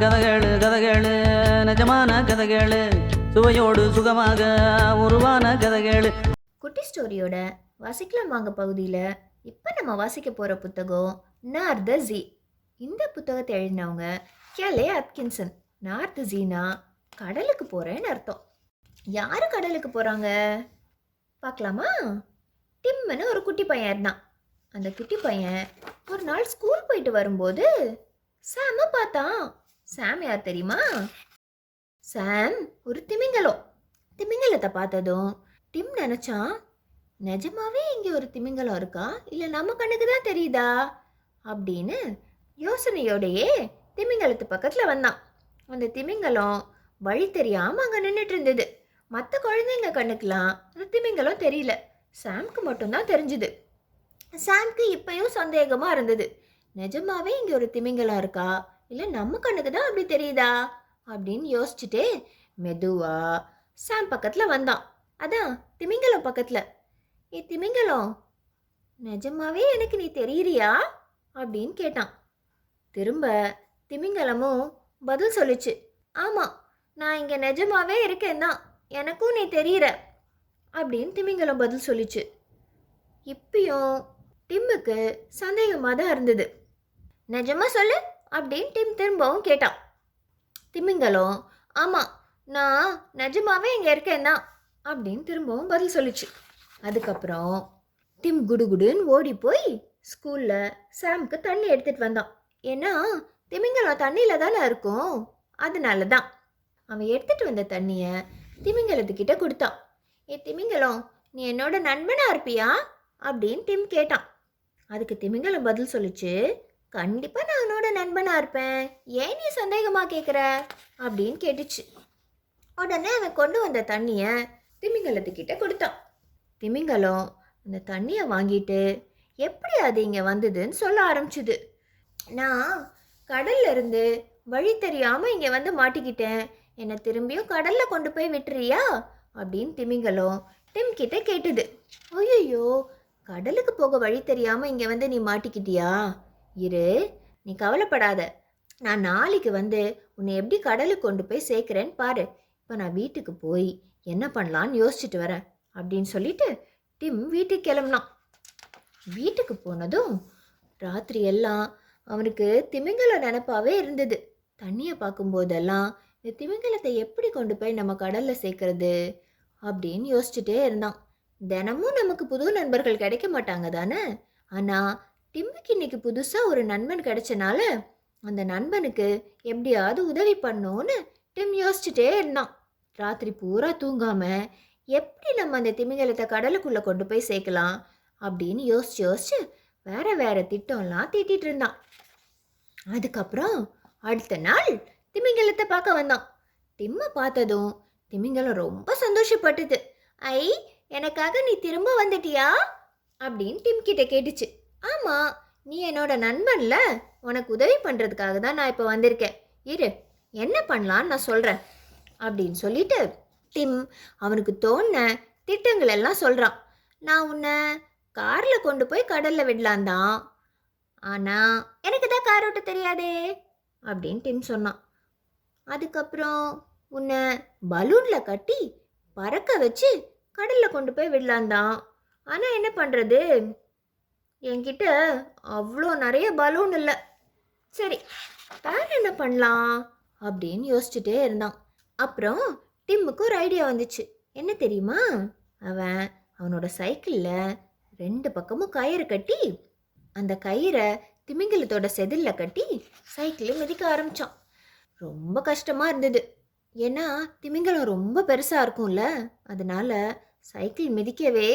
கதைகள் கதைகள் நிஜமான கதைகள் சுவையோடு சுகமாக உருவான கதைகள். குட்டி ஸ்டோரியோட வாசிக்கலாம் வாங்க பகுதியில் இப்போ நம்ம வாசிக்க போகிற புத்தகம் நார் த ஜீ. இந்த புத்தகத்தை எழுதினவங்க கேலே அப்கின்சன். நார் த ஜீனா கடலுக்கு போகிறேன்னு அர்த்தம். யார் கடலுக்கு போகிறாங்க பார்க்கலாமா? டிம்முன்னு ஒரு குட்டி பையன் இருந்தான். அந்த குட்டி பையன் ஒரு நாள் ஸ்கூல் போயிட்டு வரும்போது சாமை பார்த்தான். சாம் யார் தெரியுமா? சாம் ஒரு திமிங்கலம். திமிங்கலத்தை பார்த்ததும் டிம் நினச்சான், நிஜமாவே இங்கே ஒரு திமிங்கலம் இருக்கா, இல்லை நம்ம கண்ணுக்கு தான் தெரியுதா அப்படின்னு யோசனையோடையே திமிங்கலத்து பக்கத்தில் வந்தான். அந்த திமிங்கலம் வழி தெரியாமல் அங்கே நின்றுட்டு இருந்தது. மற்ற குழந்தைங்க கண்ணுக்கெலாம் அந்த திமிங்கலம் தெரியல, சாம்க்கு மட்டும்தான் தெரிஞ்சுது. சாம்க்கு இப்பயும் சந்தேகமாக இருந்தது, நிஜமாவே இங்கே ஒரு திமிங்கலம் இருக்கா, இல்லை நம்ம கண்ணுக்கு தான் அப்படி தெரியுதா அப்படின்னு யோசிச்சுட்டு மெதுவா சாம் பக்கத்தில் வந்தான். அதான் திமிங்கலம் பக்கத்தில். ஏ திமிங்கலம், நிஜமாவே எனக்கு நீ தெரியறியா அப்படின்னு கேட்டான். திரும்ப திமிங்கலமும் பதில் சொல்லிச்சு, ஆமாம் நான் இங்கே நிஜமாவே இருக்கேன் தான், எனக்கும் நீ தெரியற அப்படின்னு திமிங்கலம் பதில் சொல்லிச்சு. இப்பயும் டிம்முக்கு சந்தேகமாக தான் இருந்தது. நிஜமாக சொல்லு அப்படின்னு டிம் திரும்பவும் கேட்டான். திமிங்கலம் ஆமாம் நான் நிஜமாவே இங்கே இருக்கேன் தான் அப்படின்னு திரும்பவும் பதில் சொல்லிச்சு. அதுக்கப்புறம் டிம் குடுகுடுன்னு ஓடி போய் ஸ்கூலில் சாம்க்கு தண்ணி எடுத்துகிட்டு வந்தான். ஏன்னா திமிங்கலம் தண்ணியில் தானே இருக்கும், அதனால தான். அவன் எடுத்துகிட்டு வந்த தண்ணியை திமிங்கலத்துக்கிட்ட கொடுத்தான். ஏ திமிங்கலம், நீ என்னோட நண்பனாக இருப்பியா அப்படின்னு டிம் கேட்டான். அதுக்கு திமிங்கலம் பதில் சொல்லிச்சு, கண்டிப்பாக நான் அவனோட நண்பனாக இருப்பேன், ஏன் நீ சந்தேகமாக கேட்குற அப்படின்னு கேட்டுச்சு. உடனே அவன் கொண்டு வந்த தண்ணியை திமிங்கலத்துக்கிட்ட கொடுத்தான். திமிங்கலம் அந்த தண்ணியை வாங்கிட்டு எப்படி அது இங்கே வந்ததுன்னு சொல்ல ஆரம்பிச்சுது. நான் கடல்லேருந்து வழி தெரியாமல் இங்கே வந்து மாட்டிக்கிட்டேன், என்னை திரும்பியும் கடலில் கொண்டு போய் விட்டுறியா அப்படின்னு திமிங்கலம் டிம் கிட்ட கேட்டுது. ஐயோ, கடலுக்கு போக வழி தெரியாமல் இங்கே வந்து நீ மாட்டிக்கிட்டியா? இரு, நீ கவலைப்படாத, நான் நாளைக்கு வந்து உன்னை எப்படி கடலுக்கு கொண்டு போய் சேர்க்குறேன்னு பாரு. இப்போ நான் வீட்டுக்கு போய் என்ன பண்ணலான்னு யோசிச்சுட்டு வரேன் அப்படின்னு சொல்லிட்டு டிம் வீட்டுக்கு கிளம்புனான். வீட்டுக்கு போனதும் ராத்திரி எல்லாம் அவனுக்கு திமிங்கலம் நினப்பாவே இருந்தது. தண்ணியை பார்க்கும்போதெல்லாம் இந்த திமிங்கலத்தை எப்படி கொண்டு போய் நம்ம கடலில் சேர்க்கறது அப்படின்னு யோசிச்சுட்டே இருந்தான். தினமும் நமக்கு புது நண்பர்கள் கிடைக்க மாட்டாங்க தானே? ஆனால் டிம்முக்கு இன்னைக்கு புதுசாக ஒரு நண்பன் கிடைச்சனால அந்த நண்பனுக்கு எப்படியாவது உதவி பண்ணோன்னு டிம் யோசிச்சுட்டே இருந்தான். ராத்திரி பூரா தூங்காமல் எப்படி நம்ம அந்த திமிங்கலத்தை கடலுக்குள்ளே கொண்டு போய் சேர்க்கலாம் அப்படின்னு யோசிச்சு யோசிச்சு வேறு வேறு திட்டம்லாம் தீட்டிகிட்டு இருந்தான். அதுக்கப்புறம் அடுத்த நாள் திமிங்கலத்தை பார்க்க வந்தான். டிம்மை பார்த்ததும் திமிங்கலம் ரொம்ப சந்தோஷப்பட்டுது. ஐ, எனக்காக நீ திரும்ப வந்துட்டியா அப்படின்னு டிம் கிட்ட கேட்டுச்சு. ஆமாம், நீ என்னோட நண்பன்ல, உனக்கு உதவி பண்ணுறதுக்காக தான் நான் இப்போ வந்திருக்கேன், இரு என்ன பண்ணலான்னு நான் சொல்கிறேன் அப்படின்னு சொல்லிட்டு டிம் அவனுக்கு தோண திட்டங்கள் எல்லாம் சொல்கிறான். நான் உன்னை காரில் கொண்டு போய் கடலில் விடலான் தான், ஆனால் எனக்கு தான் கார் ஓட்ட தெரியாதே அப்படின்னு டிம் சொன்னான். அதுக்கப்புறம் உன்னை பலூனில் கட்டி பறக்க வச்சு கடலில் கொண்டு போய் விடலான் தான், ஆனால் என்ன பண்ணுறது, என்கிட்ட அவ்வளோ நிறைய பலூன் இல்லை. சரி வேறு என்ன பண்ணலாம் அப்படின்னு யோசிச்சுட்டே இருந்தான். அப்புறம் டிம்முக்கு ஒரு ஐடியா வந்துச்சு. என்ன தெரியுமா? அவன் அவனோட சைக்கிளில் ரெண்டு பக்கமும் கயிறு கட்டி அந்த கயிறை திமிங்கலத்தோட செதிலில் கட்டி சைக்கிளை மிதிக்க ஆரம்பித்தான். ரொம்ப கஷ்டமாக இருந்தது, ஏன்னா திமிங்கலம் ரொம்ப பெருசாக இருக்கும்ல, அதனால் சைக்கிள் மிதிக்கவே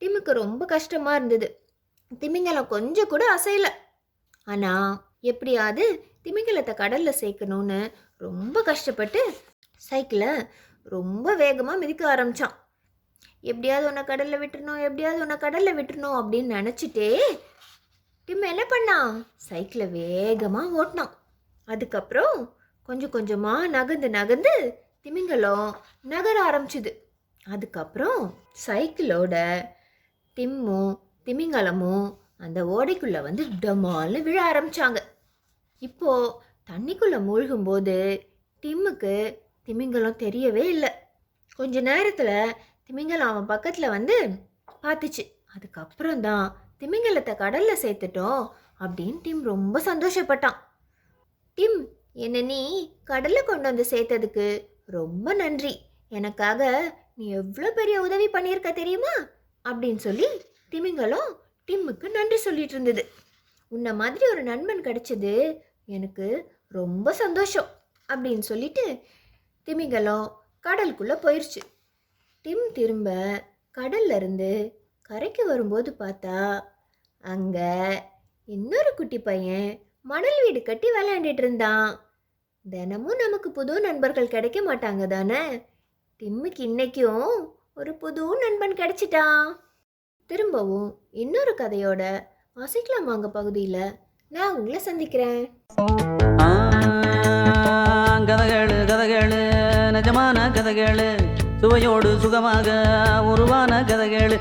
டிம்முக்கு ரொம்ப கஷ்டமாக இருந்தது. திமிங்கலம் கொஞ்சம் கூட அசையலை. ஆனால் எப்படியாவது திமிங்கலத்தை கடலில் சேர்க்கணும்னு ரொம்ப கஷ்டப்பட்டு சைக்கிளை ரொம்ப வேகமாக மிதிக்க ஆரம்பித்தான். எப்படியாவது உன்னை கடலில் விட்டுறணும், எப்படியாவது உன்னை கடலில் விட்டுறணும் அப்படின்னு நினச்சிட்டே டிம் என்ன பண்ணான், சைக்கிளை வேகமாக ஓட்டினான். அதுக்கப்புறம் கொஞ்சம் கொஞ்சமாக நகர்ந்து நகர்ந்து திமிங்கலம் நகர ஆரம்பிச்சுது. அதுக்கப்புறம் சைக்கிளோட டிம்மும் திமிங்கலமும் அந்த ஓடைக்குள்ளே வந்து டமால்னு விழ ஆரம்பித்தாங்க. இப்போது தண்ணிக்குள்ளே மூழ்கும்போது டிம்முக்கு திமிங்கலம் தெரியவே இல்லை. கொஞ்ச நேரத்தில் திமிங்கலம் அவன் பக்கத்தில் வந்து பார்த்துச்சு. அதுக்கப்புறம்தான் திமிங்கலத்தை கடலில் சேர்த்துட்டோம் அப்படின்னு டிம் ரொம்ப சந்தோஷப்பட்டான். டிம், என்னை நீ கடலில் கொண்டு வந்து சேர்த்ததுக்கு ரொம்ப நன்றி. எனக்காக நீ எவ்வளோ பெரிய உதவி பண்ணியிருக்க தெரியுமா அப்படின்னு சொல்லி திமிங்கலம் டிம்முக்கு நன்றி சொல்லிட்டு இருந்தது. உன்னை மாதிரி ஒரு நண்பன் கிடைச்சது எனக்கு ரொம்ப சந்தோஷம் அப்படின்னு சொல்லிட்டு திமிங்கலம் கடலுக்குள்ளே போயிடுச்சு. டிம் திரும்ப கடல்ல இருந்து கரைக்கு வரும்போது பார்த்தா அங்கே இன்னொரு குட்டி பையன் மணல் வீடு கட்டி விளையாண்டுட்டு இருந்தான். தினமும் நமக்கு புது நண்பர்கள் கிடைக்க மாட்டாங்க தானே? டிம்முக்கு இன்னைக்கும் ஒரு புது நண்பன் கிடைச்சிட்டான். திரும்பவும் இன்னொரு கதையோட அசைக்கலாம் வாங்க பகுதியில் நான் உங்களை சந்திக்கிறேன். கதைகளு கதைகளு, நிஜமான கதைகளு, சுவையோடு சுகமாக உருவான கதைகளு.